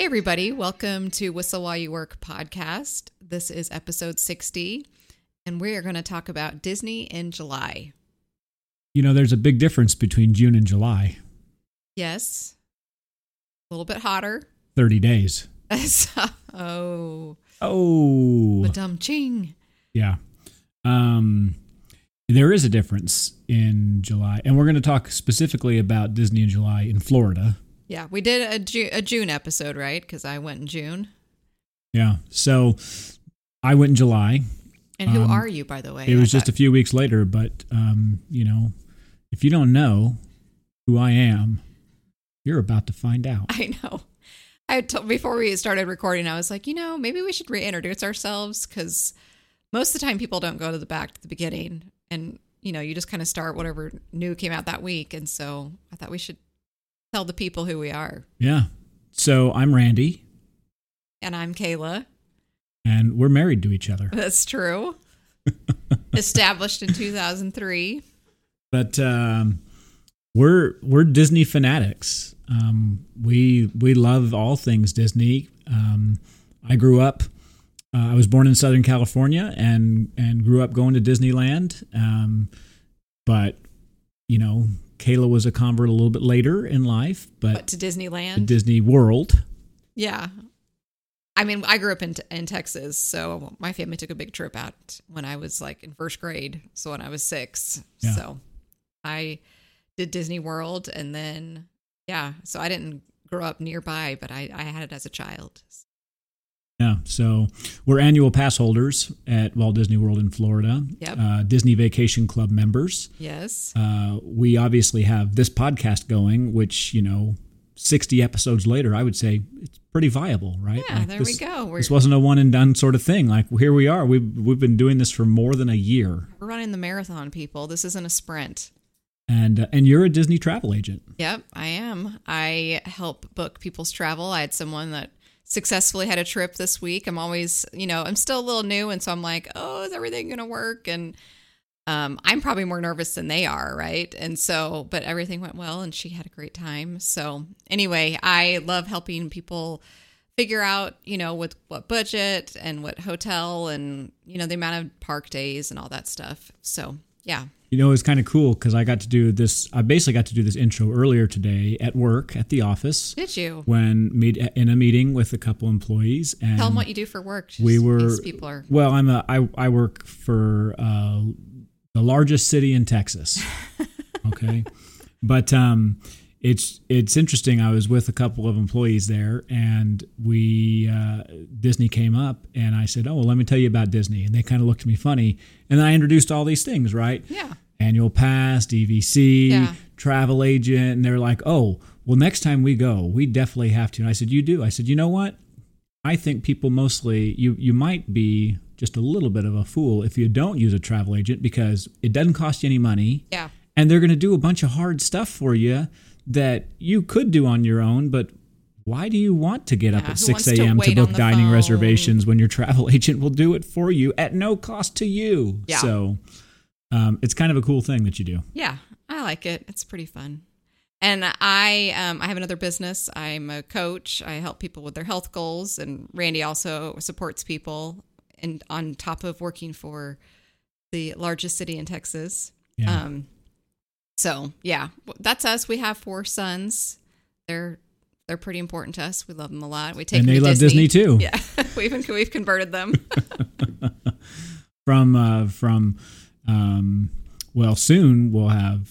Hey, everybody. Welcome to Whistle While You Work podcast. This is episode 60, and we are going to talk about Disney in July. You know, there's a big difference between June and July. Yes. A little bit hotter. 30 days. Oh. Ba-dum-ching. Yeah. There is a difference in July, and we're going to talk specifically about Disney in July in Florida. Yeah, we did a June episode, right? Because I went in June. Yeah, so I went in July. And who are you, by the way? It was just a few weeks later, but, you know, if you don't know who I am, you're about to find out. I know. Before we started recording, I was like, you know, maybe we should reintroduce ourselves because most of the time people don't go to the back to the beginning. And, you know, you just kind of start whatever new came out that week. And so I thought we should tell the people who we are. Yeah. So I'm Randy. And I'm Kayla. And we're married to each other. That's true. Established in 2003. But we're Disney fanatics. We love all things Disney. I grew up. I was born in Southern California and grew up going to Disneyland. But you know, Kayla was a convert a little bit later in life, but to Disneyland, to Disney World. Yeah. I mean, I grew up in Texas, so my family took a big trip out when I was like in first grade. So when I was 6, yeah. So I did Disney World and then, yeah. So I didn't grow up nearby, but I had it as a child. Yeah. So we're annual pass holders at Walt Disney World in Florida. Yep. Disney Vacation Club members. Yes. We obviously have this podcast going, which, you know, 60 episodes later, I would say it's pretty viable, right? Yeah, like there we go. This wasn't a one and done sort of thing. Like, here we are. We've been doing this for more than a year. We're running the marathon, people. This isn't a sprint. And you're a Disney travel agent. Yep, I am. I help book people's travel. I had someone that successfully had a trip this week. I'm always, you know, I'm still a little new. And so I'm like, oh, is everything going to work? And I'm probably more nervous than they are. Right. And so, but everything went well and she had a great time. So anyway, I love helping people figure out, you know, with what budget and what hotel and, you know, the amount of park days and all that stuff. So, yeah. You know, it's kind of cool because I basically got to do this intro earlier today at work at the office. Did you? In a meeting with a couple employees. And tell them what you do for work. Well, I work for the largest city in Texas. Okay. But it's interesting. I was with a couple of employees there and Disney came up and I said, oh, well, let me tell you about Disney. And they kind of looked at me funny. And then I introduced all these things, right? Yeah. Annual pass, DVC, yeah, travel agent. And they're like, oh, well, next time we go, we definitely have to. And I said, you do. I said, you know what? I think people mostly, you might be just a little bit of a fool if you don't use a travel agent because it doesn't cost you any money. Yeah. And they're going to do a bunch of hard stuff for you that you could do on your own, but why do you want to get up at 6 a.m. to book dining reservations when your travel agent will do it for you at no cost to you? Yeah. So it's kind of a cool thing that you do. Yeah, I like it. It's pretty fun. And I have another business. I'm a coach. I help people with their health goals. And Randy also supports people. And on top of working for the largest city in Texas. Yeah. So, yeah, that's us. We have 4 sons. They're pretty important to us. We love them a lot. We take them to Disney. And they love Disney, too. Yeah, we've converted them. Well, soon we'll have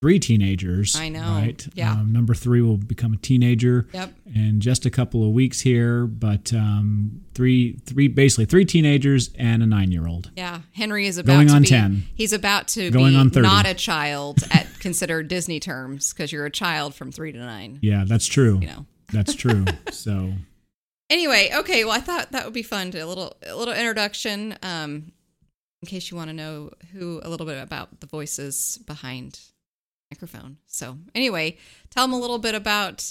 3 teenagers. I know. Right? Yeah. Number 3 will become a teenager. Yep. In just a couple of weeks here, but basically three teenagers and a 9-year-old. Yeah, Henry is about going on 10. He's about to going on 30. Not a child at considered Disney terms because you're a child from 3 to 9. Yeah, that's true. You know, that's true. So anyway, okay. Well, I thought that would be fun to a little introduction. In case you want to know a little bit about the voices behind microphone. So anyway, tell them a little bit about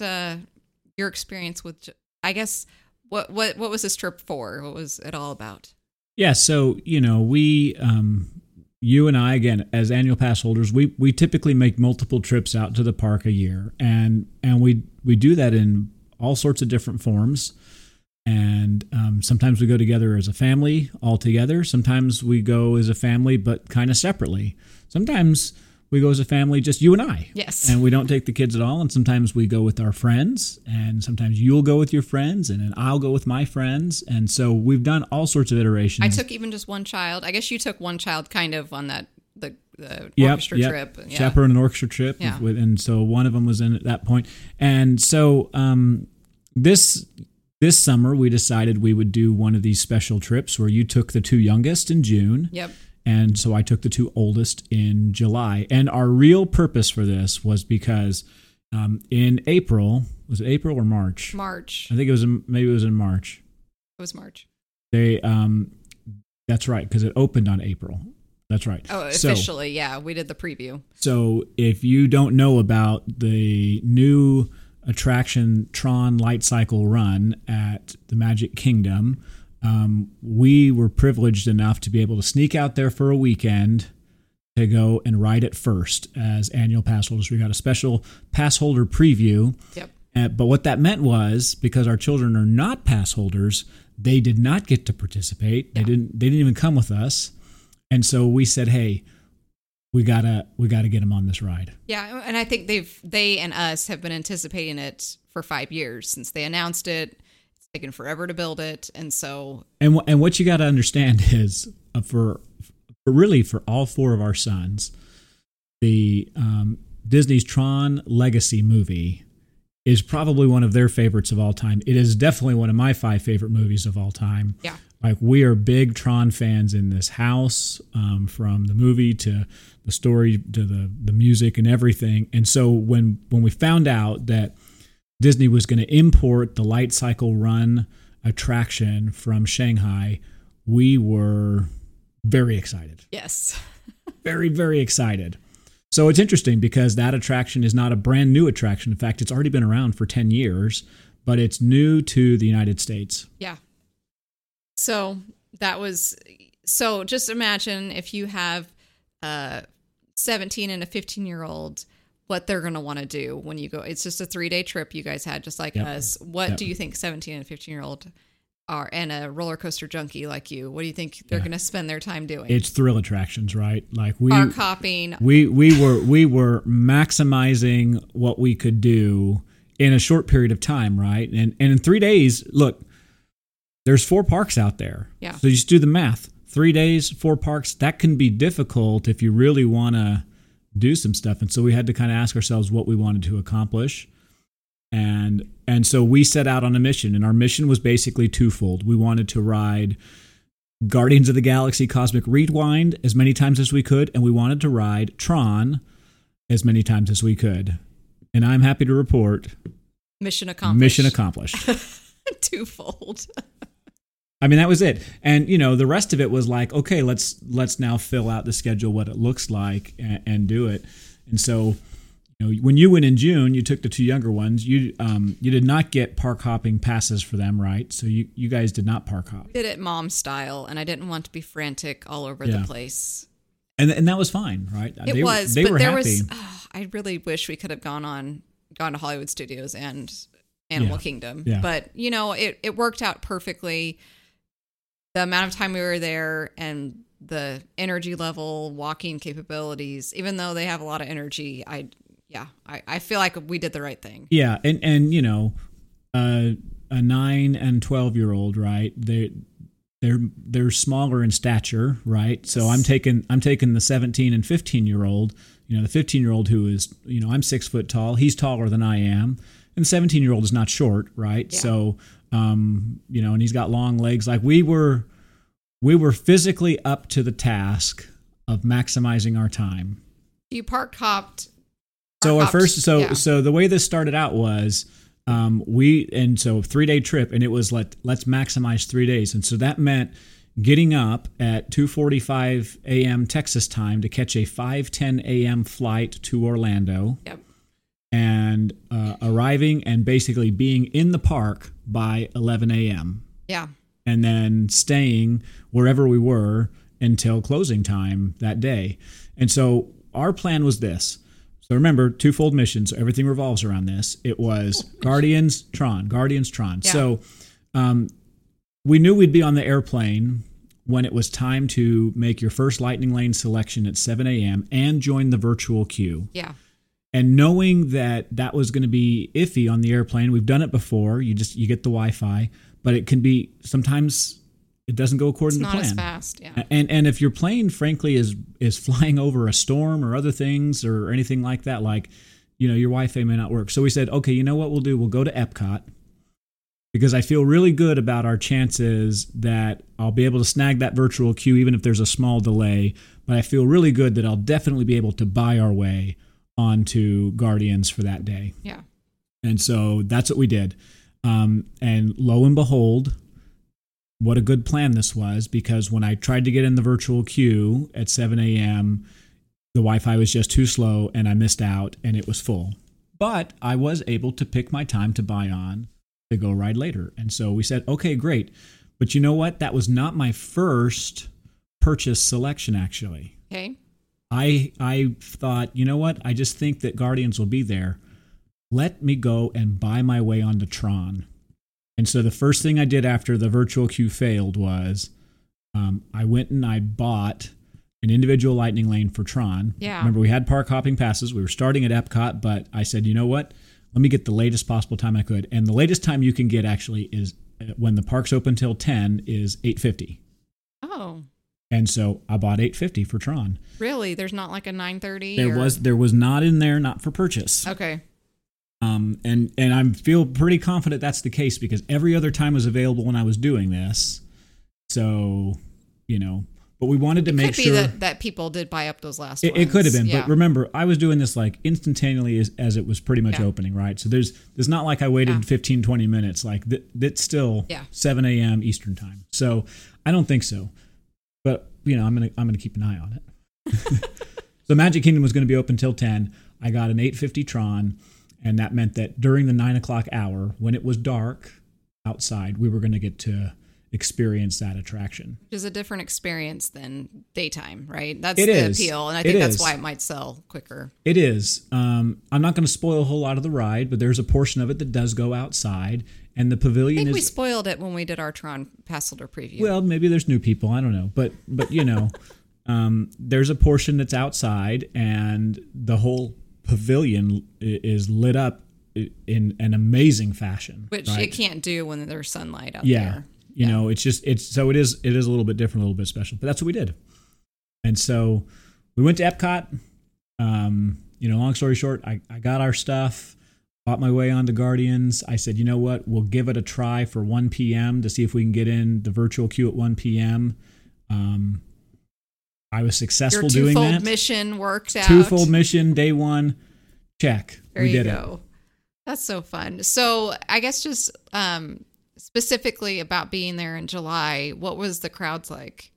your experience with, I guess, what was this trip for? What was it all about? Yeah. So, you know, we, you and I, again, as annual pass holders, we typically make multiple trips out to the park a year. And we do that in all sorts of different forms. And sometimes we go together as a family, all together. Sometimes we go as a family, but kind of separately. Sometimes we go as a family, just you and I. Yes. And we don't take the kids at all. And sometimes we go with our friends. And sometimes you'll go with your friends. And then I'll go with my friends. And so we've done all sorts of iterations. I took even just one child. I guess you took one child kind of on that the orchestra trip. Yeah. Chaperone an orchestra trip. Yeah. And so one of them was in at that point. And so this summer, we decided we would do one of these special trips where you took the two youngest in June. Yep. And so I took the two oldest in July. And our real purpose for this was because in April, was it April or March? March. I think it was, maybe it was in March. It was March. They, that's right, because it opened on April. That's right. Oh, officially, so, yeah. We did the preview. So if you don't know about the new attraction Tron Light Cycle Run at the Magic Kingdom, we were privileged enough to be able to sneak out there for a weekend to go and ride it first as annual pass holders. We got a special pass holder preview. Yep. But what that meant was, because our children are not pass holders, they did not get to participate. Yeah. They didn't even come with us. And so we said, hey, we gotta get them on this ride. Yeah, and I think they and us have been anticipating it for 5 years since they announced it. It's taken forever to build it, and so and what you got to understand is for all four of our sons, the Disney's Tron Legacy movie is probably one of their favorites of all time. It is definitely one of my 5 favorite movies of all time. Yeah. Like, we are big Tron fans in this house, from the movie to the story to the music and everything. And so when we found out that Disney was going to import the Light Cycle Run attraction from Shanghai, we were very excited. Yes. Very, very excited. So it's interesting because that attraction is not a brand new attraction. In fact, it's already been around for 10 years, but it's new to the United States. Yeah. So that was, so just imagine if you have a 17 and a 15-year-old, what they're going to want to do when you go. It's just a 3-day trip you guys had, just like us. What do you think 17 and a 15-year-old are, and a roller coaster junkie like you, what do you think they're going to spend their time doing? It's thrill attractions, right? Like we are copying. We were maximizing what we could do in a short period of time, right? And in 3 days, look, there's 4 parks out there. Yeah. So you just do the math. 3 days, 4 parks. That can be difficult if you really want to do some stuff. And so we had to kind of ask ourselves what we wanted to accomplish. And so we set out on a mission. And our mission was basically twofold. We wanted to ride Guardians of the Galaxy Cosmic Rewind as many times as we could. And we wanted to ride Tron as many times as we could. And I'm happy to report. Mission accomplished. Mission accomplished. Twofold. I mean, that was it. And, you know, the rest of it was like, okay, let's now fill out the schedule, what it looks like, and do it. And so, you know, when you went in June, you took the two younger ones. You did not get park hopping passes for them, right? So you guys did not park hop. We did it mom style, and I didn't want to be frantic all over the place. And that was fine, right? They were happy. I really wish we could have gone to Hollywood Studios and Animal Kingdom. Yeah. But, you know, it worked out perfectly. The amount of time we were there and the energy level, walking capabilities, even though they have a lot of energy, I feel like we did the right thing. Yeah. And you know, a 9 and 12-year-old, right? They're smaller in stature, right? So I'm taking the 17 and 15-year-old, you know, the 15-year-old who is, you know, I'm 6 foot tall. He's taller than I am. And 17-year-old is not short, right? Yeah. So, you know, and he's got long legs. Like we were physically up to the task of maximizing our time. You park hopped. So the way this started out was, so 3-day trip, and it was let's maximize 3 days. And so that meant getting up at 2:45 a.m. Texas time to catch a 5:10 a.m. flight to Orlando. Yep. And arriving and basically being in the park by 11 a.m. Yeah. And then staying wherever we were until closing time that day. And so our plan was this. So remember, twofold missions. Everything revolves around this. It was Guardians Tron. Yeah. So we knew we'd be on the airplane when it was time to make your first Lightning Lane selection at 7 a.m. and join the virtual queue. Yeah. And knowing that that was going to be iffy on the airplane, we've done it before. You get the Wi-Fi, but it can be sometimes it doesn't go according to plan. It's not as fast, yeah. And if your plane, frankly, is flying over a storm or other things or anything like that, like, you know, your Wi-Fi may not work. So we said, okay, you know what we'll do? We'll go to Epcot. Because I feel really good about our chances that I'll be able to snag that virtual queue, even if there's a small delay. But I feel really good that I'll definitely be able to buy our way onto Guardians for that day. Yeah. And so that's what we did. And lo and behold, what a good plan this was, because when I tried to get in the virtual queue at 7 a.m., the Wi-Fi was just too slow and I missed out and it was full. But I was able to pick my time to buy on to go ride later. And so we said, okay, great. But you know what? That was not my first purchase selection, actually. Okay. I thought, you know what? I just think that Guardians will be there. Let me go and buy my way onto Tron. And so the first thing I did after the virtual queue failed was I went and I bought an individual Lightning Lane for Tron. Yeah. Remember, we had park hopping passes. We were starting at Epcot, but I said, you know what? Let me get the latest possible time I could. And the latest time you can get actually is when the park's open till 10 is 8:50. Oh. And so I bought 8:50 for Tron. Really? There's not like a 9:30? There was not in there, not for purchase. Okay. And I feel pretty confident that's the case because every other time was available when I was doing this. So, you know, but we wanted to make sure that people did buy up those last ones. It could have been. Yeah. But remember, I was doing this like instantaneously as it was pretty much opening, right? So there's not like I waited 15, 20 minutes. Like that's still 7 a.m. Eastern time. So I don't think so. But, you know, I'm gonna keep an eye on it. So Magic Kingdom was going to be open till 10. I got an 8:50 Tron, and that meant that during the 9 o'clock hour, when it was dark outside, we were going to get to experience that attraction. Which is a different experience than daytime, right? That's the appeal, and I think that's why it might sell quicker. It is. I'm not going to spoil a whole lot of the ride, but there's a portion of it that does go outside. And the pavilion we spoiled it when we did our Tron Pass Holder preview. Well, maybe there's new people. I don't know. But you know, there's a portion that's outside and the whole pavilion is lit up in an amazing fashion. Which it can't do when there's sunlight out there. You know, it's just, so it is a little bit different, a little bit special. But that's what we did. And so we went to Epcot. You know, long story short, I got our stuff. Bought my way onto Guardians. I said, you know what? We'll give it a try for 1 p.m. to see if we can get in the virtual queue at 1 p.m. I was successful doing that. Your twofold mission worked out. Twofold mission, day one, check. There we did it. That's so fun. So I guess just specifically about being there in July, what was the crowds like?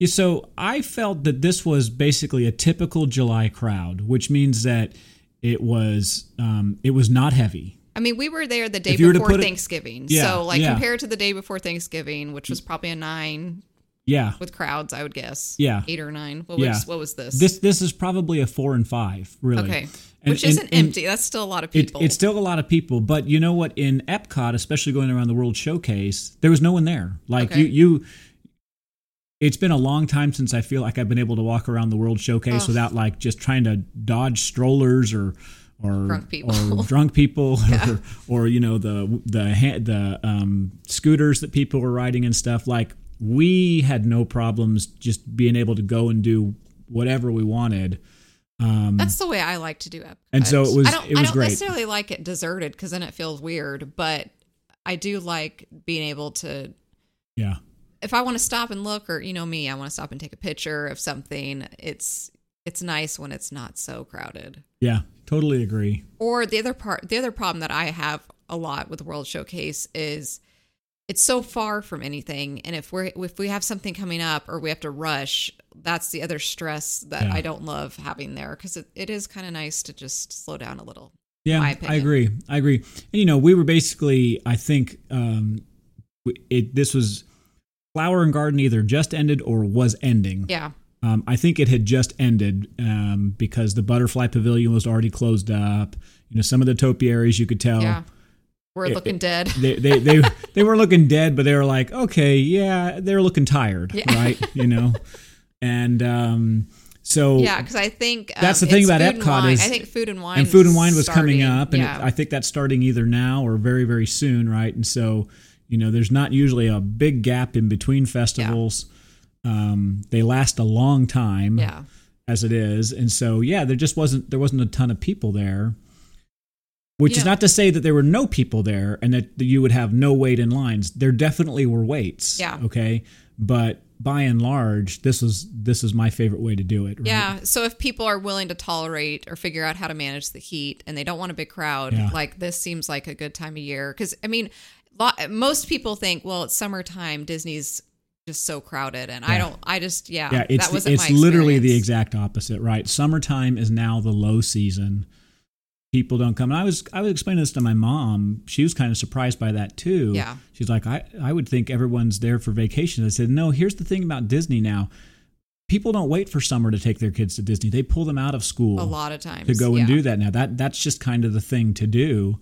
Yeah, so I felt that this was basically a typical July crowd, which means that it was not heavy. I mean, we were there the day before Thanksgiving. Compared to the day before Thanksgiving, which was probably a 9. Yeah. With crowds, I would guess. Yeah. 8 or 9. What was this? This is probably a 4 and 5, really. Okay. Which isn't empty. That's still a lot of people. It's still a lot of people. But you know what? In Epcot, especially going around the World Showcase, there was no one there. Like it's been a long time since I feel like I've been able to walk around the World Showcase without like just trying to dodge strollers or drunk people or you know the scooters that people were riding and stuff. Like we had no problems just being able to go and do whatever we wanted. That's the way I like to do it. And so it was. I don't necessarily like it deserted because then it feels weird, but I do like being able to. Yeah. If I want to stop and look, or you know me, I want to stop and take a picture of something. It's nice when it's not so crowded. Yeah, totally agree. Or the other problem that I have a lot with World Showcase is it's so far from anything, and if we have something coming up or we have to rush, that's the other stress that I don't love having there because it is kind of nice to just slow down a little. Yeah, I agree. And you know, we were basically, I think, this was. Flower and Garden either just ended or was ending. Yeah. I think it had just ended because the butterfly pavilion was already closed up. You know, some of the topiaries you could tell were looking dead. They were looking dead, but they were like, okay, yeah, they're looking tired, right? You know, and because I think that's the thing about Epcot is I think food and wine was starting, coming up, and I think that's starting either now or very, very soon, right? And so, you know, there's not usually a big gap in between festivals. Yeah. They last a long time as it is. And so, there wasn't a ton of people there, which is not to say that there were no people there and that you would have no wait in lines. There definitely were waits. Yeah. Okay. But by and large, this is my favorite way to do it. Right? Yeah. So if people are willing to tolerate or figure out how to manage the heat and they don't want a big crowd, like this seems like a good time of year. 'Cause I mean, most people think, well, it's summertime, Disney's just so crowded, and that wasn't my experience. It's literally the exact opposite, right? Summertime is now the low season. People don't come. And I was explaining this to my mom. She was kind of surprised by that too. Yeah. She's like, I would think everyone's there for vacation. I said, no, here's the thing about Disney now. People don't wait for summer to take their kids to Disney. They pull them out of school a lot of times to go and do that now. That's just kind of the thing to do.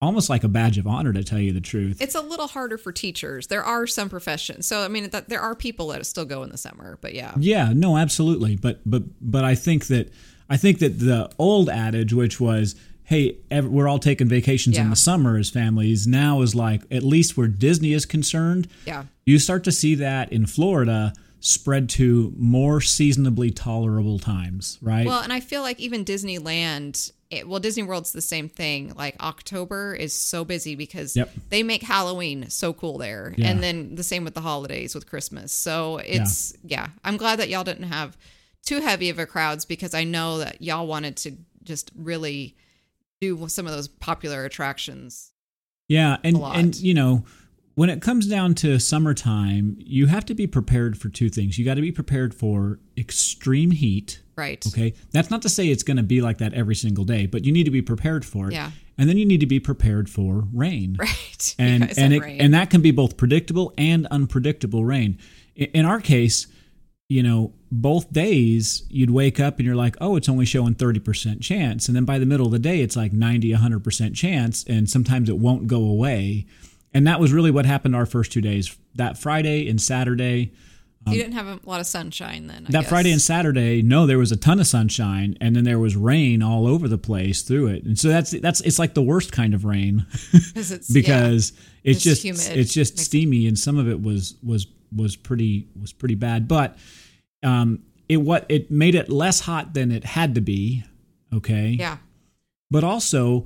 Almost like a badge of honor, to tell you the truth. It's a little harder for teachers. There are some professions. So, I mean, there are people that still go in the summer, but yeah. Yeah, no, absolutely. But I think that the old adage, which was, hey, we're all taking vacations in the summer as families, now is like, at least where Disney is concerned, you start to see that in Florida spread to more seasonably tolerable times, right? Well, and I feel like even Disneyland... Disney World's the same thing. Like October is so busy because they make Halloween so cool there. Yeah. And then the same with the holidays with Christmas. So it's, I'm glad that y'all didn't have too heavy of a crowds because I know that y'all wanted to just really do some of those popular attractions. Yeah. And you know, when it comes down to summertime, you have to be prepared for two things. You got to be prepared for extreme heat. Right. Okay. That's not to say it's going to be like that every single day, but you need to be prepared for it. Yeah. And then you need to be prepared for rain. Right. And that can be both predictable and unpredictable rain. In our case, you know, both days you'd wake up and you're like, oh, it's only showing 30% chance. And then by the middle of the day, it's like 90, 100% chance. And sometimes it won't go away. And that was really what happened our first 2 days, that Friday and Saturday. You didn't have a lot of sunshine then, I guess. Friday and Saturday, no, there was a ton of sunshine, and then there was rain all over the place through it. And so that's it's like the worst kind of rain because it's just humid. It's just steamy, and some of it was pretty bad. But it made it less hot than it had to be. Okay. Yeah. But also,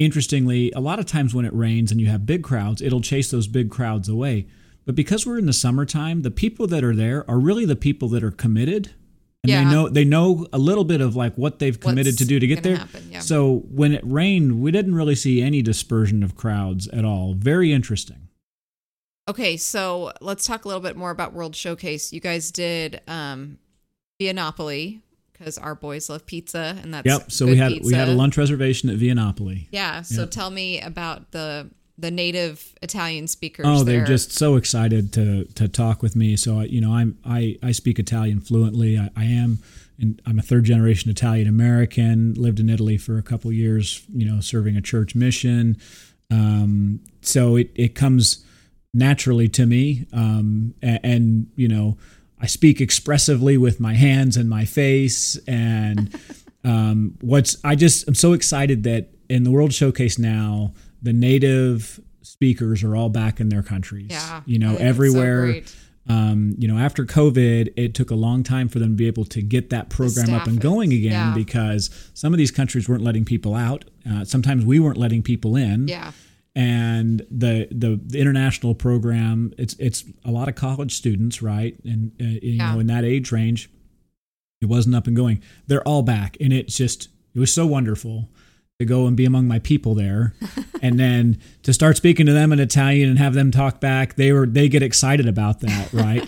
interestingly, a lot of times when it rains and you have big crowds, it'll chase those big crowds away. But because we're in the summertime, the people that are there are really the people that are committed. And they know a little bit of like what they've committed to do to get there. Yeah. So when it rained, we didn't really see any dispersion of crowds at all. Very interesting. Okay, so let's talk a little bit more about World Showcase. You guys did Via Napoli because our boys love pizza, and that's so we had a lunch reservation at Via Napoli. Yeah, so tell me about the native Italian speakers. Oh, they're just so excited to talk with me. So, you know, I speak Italian fluently. I'm a third generation Italian American, lived in Italy for a couple years, you know, serving a church mission. So it comes naturally to me. And, you know, I speak expressively with my hands and my face. And I'm so excited that in the World Showcase now, the native speakers are all back in their countries, you know, everywhere. So you know, after COVID, it took a long time for them to be able to get that program up and going again because some of these countries weren't letting people out. Sometimes we weren't letting people in. Yeah. And the international program, it's a lot of college students, right? And, you know, in that age range, it wasn't up and going. They're all back. And it was so wonderful to go and be among my people there, and then to start speaking to them in Italian and have them talk back. They get excited about that, right?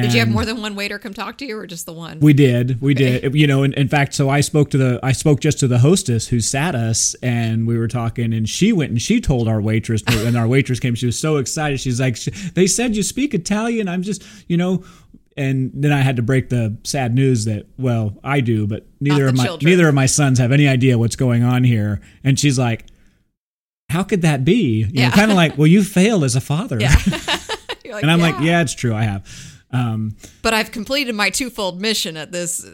Did you have more than one waiter come talk to you, or just the one? We did. You know, in fact, so I spoke just to the hostess who sat us, and we were talking, and she went and she told our waitress, and our waitress came. She was so excited. She's like, "They said you speak Italian. I'm just, you know." And then I had to break the sad news that, well, I do, but neither of my sons have any idea what's going on here. And she's like, how could that be? You know, kind of like, well, you failed as a father. Yeah. Like, and I'm like, yeah, it's true. I have. But I've completed my twofold mission at this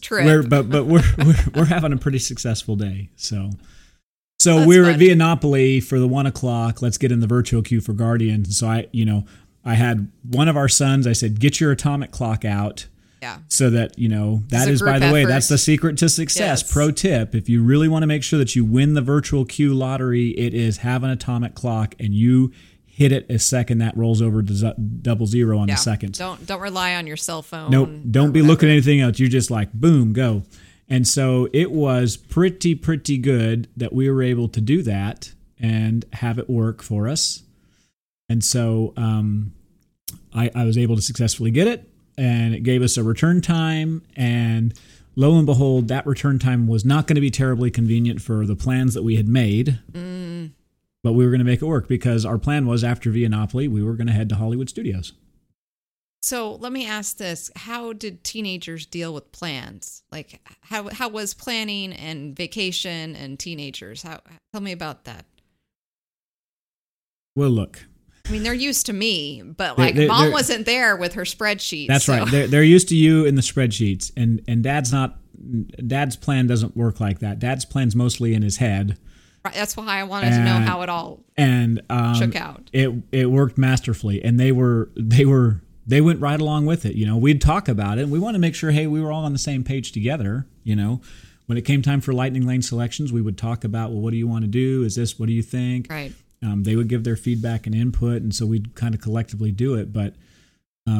trip. We're having a pretty successful day. So we were at Via Napoli for the 1:00. Let's get in the virtual queue for Guardians. And so I had one of our sons. I said, get your atomic clock out. Yeah. So that, that is, by the way, that's the secret to success. Yes. Pro tip. If you really want to make sure that you win the virtual queue lottery, it is have an atomic clock, and you hit it a second. That rolls over to 00 on the seconds. Don't rely on your cell phone. Nope. Don't be looking at anything else. You're just like, boom, go. And so it was pretty, pretty good that we were able to do that and have it work for us. And so I was able to successfully get it, and it gave us a return time. And lo and behold, that return time was not going to be terribly convenient for the plans that we had made. Mm. But we were going to make it work because our plan was after Via Napoli, we were going to head to Hollywood Studios. So let me ask this. How did teenagers deal with plans? Like how was planning and vacation and teenagers? Tell me about that. Well, look. I mean, they're used to me, but like mom wasn't there with her spreadsheets. That's so. Right. They're used to you in the spreadsheets, and dad's plan doesn't work like that. Dad's plan's mostly in his head. Right, that's why I wanted to know how it all shook out. It worked masterfully, and they went right along with it. We'd talk about it, and we want to make sure, hey, we were all on the same page together. When it came time for Lightning Lane selections, we would talk about, well, what do you want to do? Is this, what do you think? Right. They would give their feedback and input, and so we'd kind of collectively do it. But we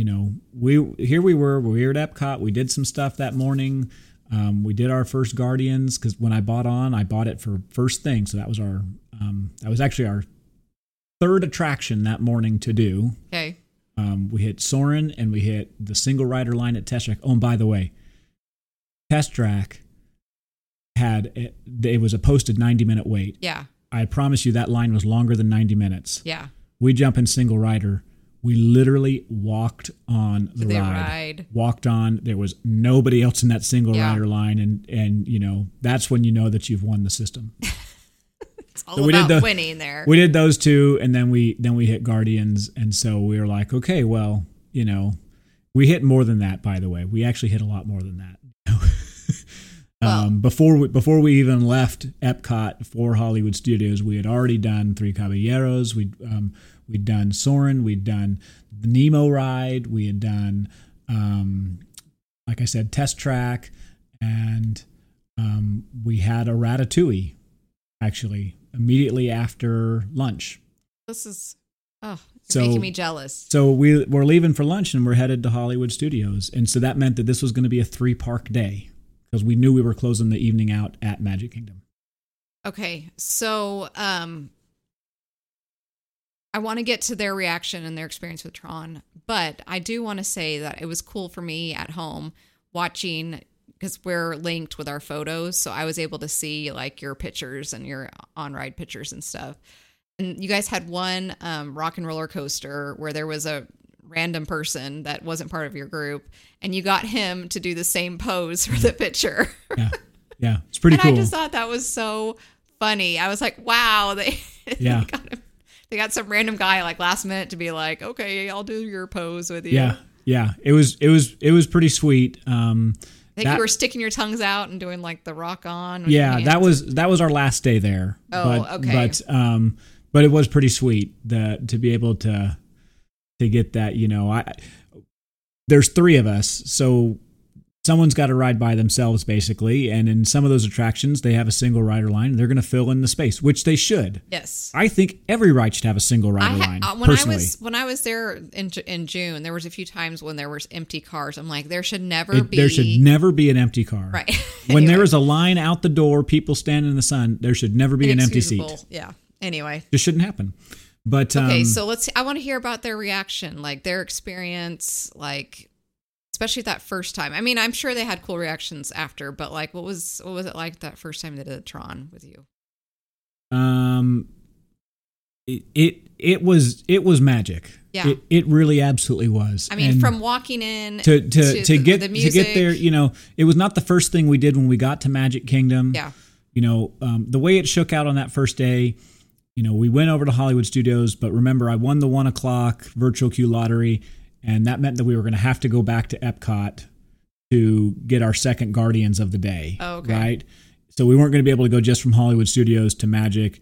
were at Epcot. We did some stuff that morning. We did our first Guardians, because when I bought it for first thing. So that was our third attraction that morning to do. Okay. We hit Soarin', and we hit the single rider line at Test Track. Oh, and by the way, Test Track it was a posted 90-minute wait. Yeah. I promise you that line was longer than 90 minutes. Yeah. We jump in single rider. We literally walked on the ride. Walked on. There was nobody else in that single rider line. And that's when you know that you've won the system. It's all about winning there. We did those two, and then we hit Guardians. And so we were like, okay, well, we hit more than that, by the way. We actually hit a lot more than that. Before we even left Epcot for Hollywood Studios, we had already done Three Caballeros. We'd done Soarin'. We'd done the Nemo ride. We had done, like I said, Test Track, and we had a Ratatouille actually immediately after lunch. This is making me jealous. So we were leaving for lunch, and we're headed to Hollywood Studios, and so that meant that this was going to be a 3-park day. Because we knew we were closing the evening out at Magic Kingdom. Okay, so I want to get to their reaction and their experience with Tron, but I do want to say that it was cool for me at home watching, because we're linked with our photos, so I was able to see like your pictures and your on-ride pictures and stuff. And you guys had one Rock and Roller Coaster where there was a random person that wasn't part of your group, and you got him to do the same pose for the picture. Yeah. It's pretty cool. I just thought that was so funny. I was like, wow, they got him. They got some random guy like last minute to be like, okay, I'll do your pose with you. Yeah. It was pretty sweet. I think you were sticking your tongues out and doing like the rock on. Yeah. That was our last day there. Oh, okay. But it was pretty sweet to be able to get that, there's three of us, so someone's got to ride by themselves basically. And in some of those attractions, they have a single rider line. They're going to fill in the space, which they should. Yes, I think every ride should have a single rider line. Personally, when I was there in June, there was a few times when there was empty cars. I'm like, there should never be an empty car. Right. When there is a line out the door, people standing in the sun. There should never be an empty seat. Yeah. Anyway, this shouldn't happen. But, okay, so I want to hear about their reaction, like their experience, like especially that first time. I mean, I'm sure they had cool reactions after, but like, what was it like that first time they did Tron with you? It was magic. Yeah. It really absolutely was. I mean, and from walking in to get there, you know, it was not the first thing we did when we got to Magic Kingdom. Yeah. You know, the way it shook out on that first day, you know, we went over to Hollywood Studios, but remember, I won the 1 o'clock virtual queue lottery, and that meant that we were going to have to go back to Epcot to get our second Guardians of the day. Oh, okay. Right? So we weren't going to be able to go just from Hollywood Studios to Magic.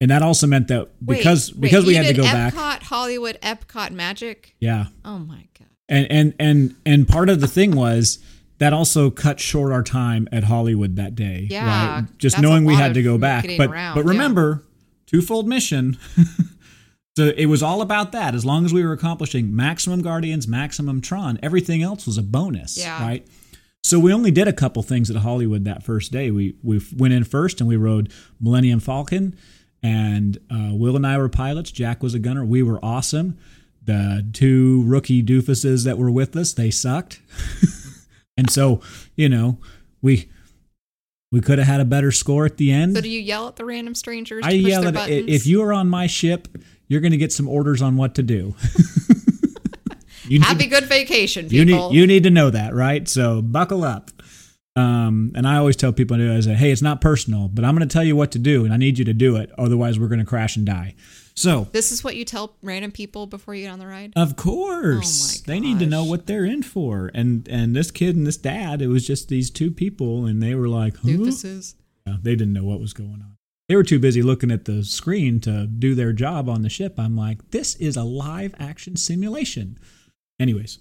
And that also meant that because we had to go back. Epcot, Hollywood, Epcot, Magic? Yeah. Oh, my God. And part of the thing was that also cut short our time at Hollywood that day. Yeah. Right? Just knowing we had to go back. But remember, twofold mission. So it was all about that. As long as we were accomplishing maximum Guardians, maximum Tron, everything else was a bonus, right? So we only did a couple things at Hollywood that first day. We went in first and we rode Millennium Falcon, and Will and I were pilots. Jack was a gunner. We were awesome. The two rookie doofuses that were with us, they sucked. And so, you know, we could have had a better score at the end. So do you yell at the random strangers to push their buttons? I yell at, if you are on my ship, you're going to get some orders on what to do. Happy good vacation, people. You need to know that, right? So buckle up. And I always tell people, I say, hey, it's not personal, but I'm going to tell you what to do, and I need you to do it. Otherwise, we're going to crash and die. So this is what you tell random people before you get on the ride? Of course. Oh, they need to know what they're in for. And this kid and this dad, it was just these two people, and they were like, huh? Doofuses. Yeah, they didn't know what was going on. They were too busy looking at the screen to do their job on the ship. I'm like, this is a live action simulation. Anyways,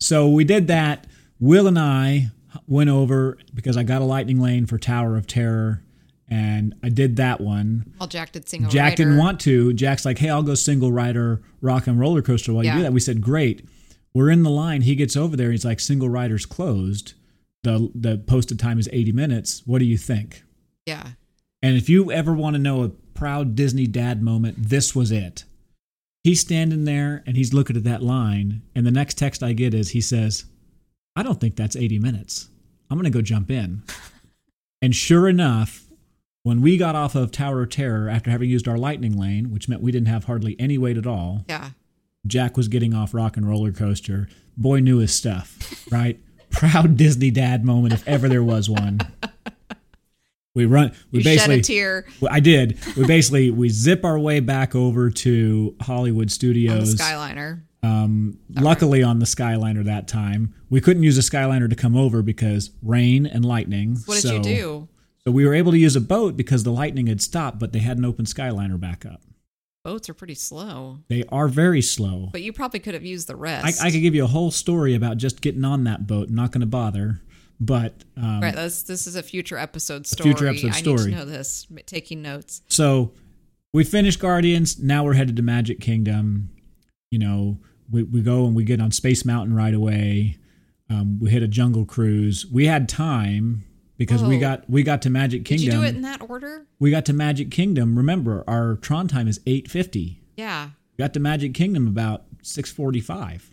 so we did that. Will and I went over because I got a Lightning Lane for Tower of Terror, and I did that one. Well, Jack did single rider. Jack didn't want to. Jack's like, hey, I'll go single rider Rock and Roller Coaster while you do that. We said, great. We're in the line. He gets over there. He's like, single rider's closed. The posted time is 80 minutes. What do you think? Yeah. And if you ever want to know a proud Disney dad moment, this was it. He's standing there, and he's looking at that line, and the next text I get is he says, I don't think that's 80 minutes. I'm going to go jump in. And sure enough, when we got off of Tower of Terror after having used our Lightning Lane, which meant we didn't have hardly any wait at all, Jack was getting off Rock and Roller Coaster. Boy knew his stuff, right? Proud Disney dad moment if ever there was one. You basically shed a tear. I did. We zip our way back over to Hollywood Studios. On the Skyliner. Luckily on the Skyliner that time. We couldn't use a Skyliner to come over because rain and lightning. What did you do? So we were able to use a boat because the lightning had stopped, but they had an open Skyliner back up. Boats are pretty slow. They are very slow. But you probably could have used the rest. I could give you a whole story about just getting on that boat. I'm not going to bother. But right, this is a future episode story. I need to know this. Taking notes. So we finished Guardians. Now we're headed to Magic Kingdom. You know, we go and we get on Space Mountain right away. We hit a Jungle Cruise. We had time because we got to Magic Kingdom. Did you do it in that order? We got to Magic Kingdom. Remember, our Tron time is 8:50. Yeah. We got to Magic Kingdom about 6:45.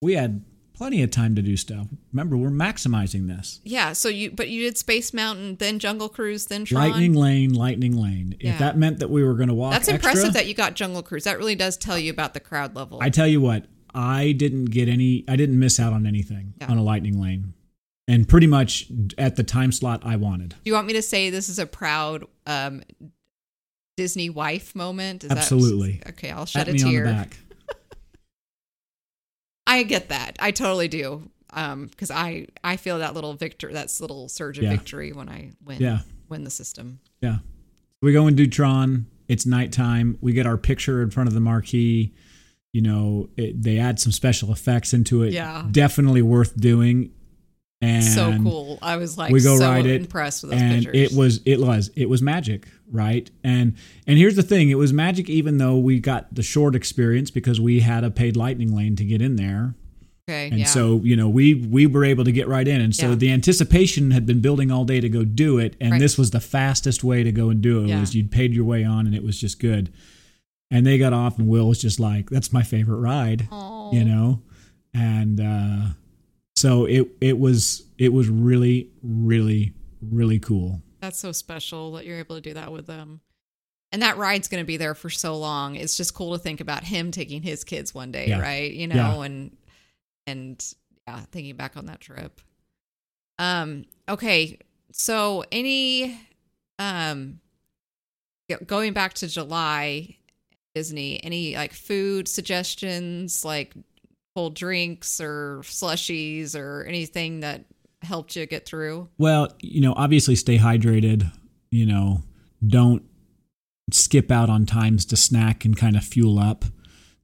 We had plenty of time to do stuff. Remember, we're maximizing this. Yeah, so you did Space Mountain, then Jungle Cruise, then Tron. Lightning Lane. Yeah. If that meant that we were going to walk extra. That's impressive that you got Jungle Cruise. That really does tell you about the crowd level. I tell you what, I didn't miss out on anything on a Lightning Lane. And pretty much at the time slot I wanted. Do you want me to say this is a proud Disney wife moment? Absolutely. Okay, I'll shed a tear. On the back. I get that. I totally do. Because I feel that little victory, that little surge of victory when I win the system. Yeah. We go and do Tron. It's nighttime. We get our picture in front of the marquee. You know, they add some special effects into it. Yeah. Definitely worth doing. And so cool. I was like, impressed with those pictures. And it was magic, right? And here's the thing. It was magic even though we got the short experience because we had a paid Lightning Lane to get in there. Okay, and so, you know, we were able to get right in. And so the anticipation had been building all day to go do it. And this was the fastest way to go and do it. Was you'd paid your way on and it was just good. And they got off and Will was just like, that's my favorite ride, you know? And... so it was really, really, really cool. That's so special that you're able to do that with them. And that ride's going to be there for so long. It's just cool to think about him taking his kids one day, right? You know, and thinking back on that trip. Okay, so any going back to July Disney, any like food suggestions, like cold drinks or slushies or anything that helped you get through? Well, you know, obviously stay hydrated. You know, don't skip out on times to snack and kind of fuel up.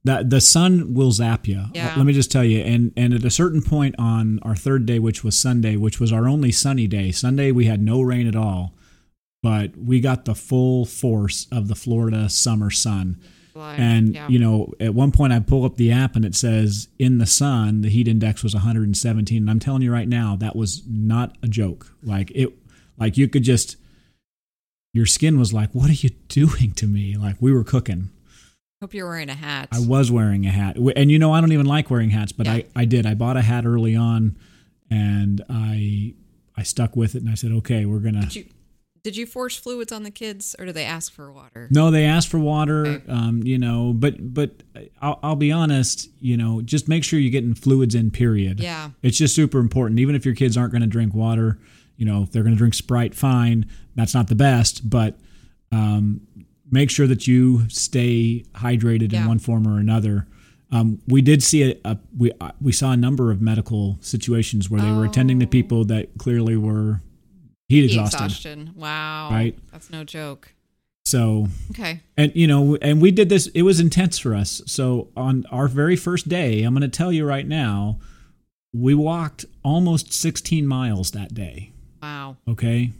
The sun will zap you. Yeah. Let me just tell you. And at a certain point on our third day, which was Sunday, which was our only sunny day. Sunday, we had no rain at all, but we got the full force of the Florida summer sun. And, you know, at one point I pull up the app and it says in the sun, the heat index was 117. And I'm telling you right now, that was not a joke. Like you could just, your skin was like, what are you doing to me? Like we were cooking. Hope you're wearing a hat. I was wearing a hat. And, you know, I don't even like wearing hats, but I did. I bought a hat early on and I stuck with it and I said, okay, we're going to. Did you force fluids on the kids or do they ask for water? No, they asked for water, okay. You know, but I'll be honest, you know, just make sure you're getting fluids in, period. Yeah. It's just super important. Even if your kids aren't going to drink water, you know, if they're going to drink Sprite, fine. That's not the best, but make sure that you stay hydrated in one form or another. We did see we saw a number of medical situations where they were attending to people that clearly were heat exhaustion. Wow. Right? That's no joke. So, okay. And, you know, and we did this. It was intense for us. So on our very first day, I'm going to tell you right now, we walked almost 16 miles that day. Wow. Okay.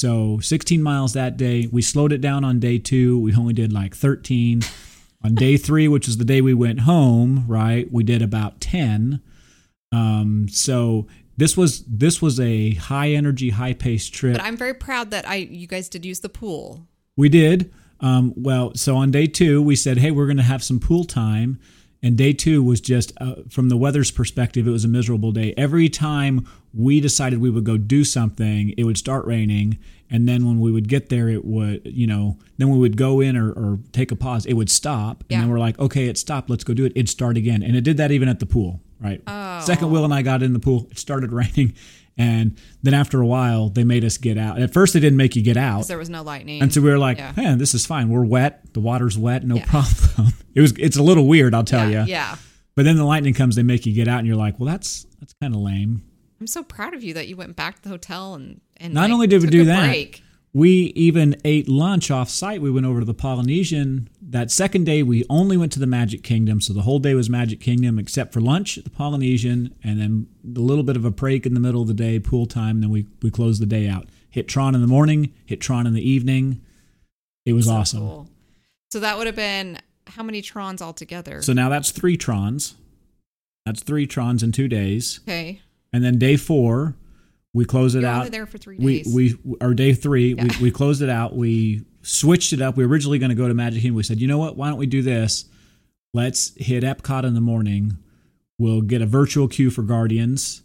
So 16 miles that day. We slowed it down on day 2. We only did like 13. On day 3, which was the day we went home, right? We did about 10. So this was a high energy, high paced trip. But I'm very proud that you guys did use the pool. We did. So on day 2, we said, hey, we're going to have some pool time. And day 2 was just, from the weather's perspective, it was a miserable day. Every time we decided we would go do something, it would start raining. And then when we would get there, it would, you know, then we would go in or take a pause. It would stop. Yeah. And then we're like, okay, it stopped. Let's go do it. It'd start again. And it did that even at the pool, right? Oh. Second, Will and I got in the pool. It started raining. And then after a while, they made us get out. At first, they didn't make you get out. Because there was no lightning. And so we were like, man, this is fine. We're wet. The water's wet. No problem. It's a little weird, I'll tell you. Yeah. But then the lightning comes, they make you get out and you're like, well, that's kind of lame. I'm so proud of you that you went back to the hotel and not only did we do that, break. We even ate lunch off site. We went over to the Polynesian. That second day, we only went to the Magic Kingdom. So the whole day was Magic Kingdom, except for lunch at the Polynesian. And then a little bit of a break in the middle of the day, pool time. Then we closed the day out. Hit Tron in the morning, hit Tron in the evening. It was awesome. Cool. So that would have been... How many Trons altogether? So now that's 3 Trons. That's 3 Trons in 2 days. Okay. And then day 4, we close it out. We were only there for 3 days. Day three, we closed it out. We switched it up. We were originally going to go to Magic Kingdom. We said, you know what? Why don't we do this? Let's hit Epcot in the morning. We'll get a virtual queue for Guardians.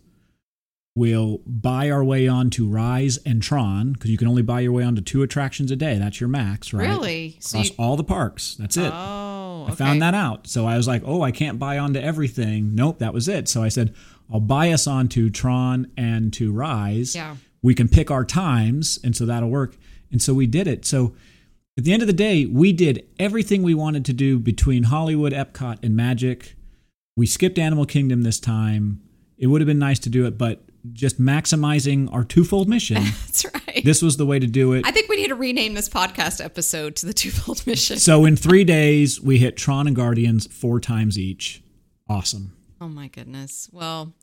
We'll buy our way on to Rise and Tron because you can only buy your way on to 2 attractions a day. That's your max, right? Really? Across all the parks. That's it. Oh, okay. I found that out. So I was like, oh, I can't buy on to everything. Nope, that was it. So I said, I'll buy us on to Tron and to Rise. Yeah. We can pick our times, and so that'll work. And so we did it. So at the end of the day, we did everything we wanted to do between Hollywood, Epcot, and Magic. We skipped Animal Kingdom this time. It would have been nice to do it, but... just maximizing our twofold mission. That's right. This was the way to do it. I think we need to rename this podcast episode to the twofold mission. So in 3 days, we hit Tron and Guardians 4 times each. Awesome. Oh my goodness. Well,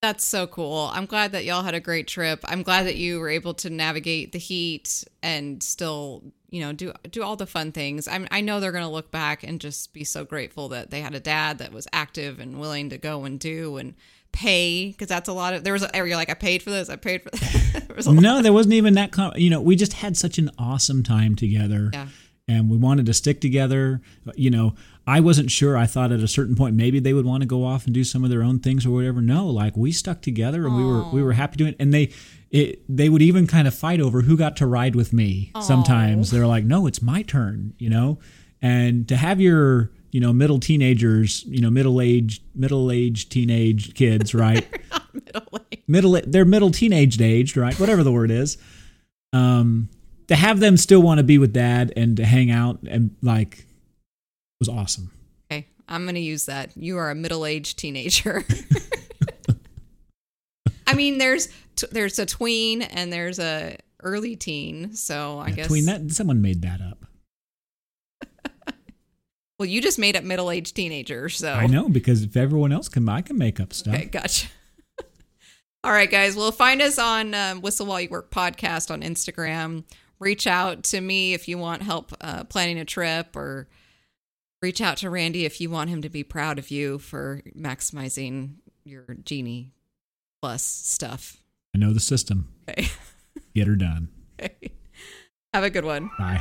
that's so cool. I'm glad that y'all had a great trip. I'm glad that you were able to navigate the heat and still, you know, do all the fun things. I know they're going to look back and just be so grateful that they had a dad that was active and willing to go and do and pay, because that's a lot of, there was, you're like, I paid for this, I paid for this. There wasn't even that, you know, we just had such an awesome time together. Yeah. and we wanted to stick together. You know, I wasn't sure. I thought at a certain point maybe they would want to go off and do some of their own things or whatever. No, like we stuck together and we were happy doing it. And they would even kind of fight over who got to ride with me. Aww. Sometimes they're like, no, it's my turn, you know. And to have your, you know, middle teenagers, you know, middle-aged teenage kids, right? They're middle teenaged aged, right? Whatever the word is. To have them still want to be with Dad and to hang out and like was awesome. Okay, I'm going to use that. You are a middle-aged teenager. I mean, there's a tween and there's a early teen, so I guess tween. That someone made that up. Well, you just made up middle-aged teenager, so I know because if everyone else can, I can make up stuff. Okay, gotcha. All right, guys. Well, find us on Whistle While You Work podcast on Instagram. Reach out to me if you want help planning a trip, or reach out to Randy if you want him to be proud of you for maximizing your Genie Plus stuff. I know the system. Okay, get her done. Okay. Have a good one. Bye.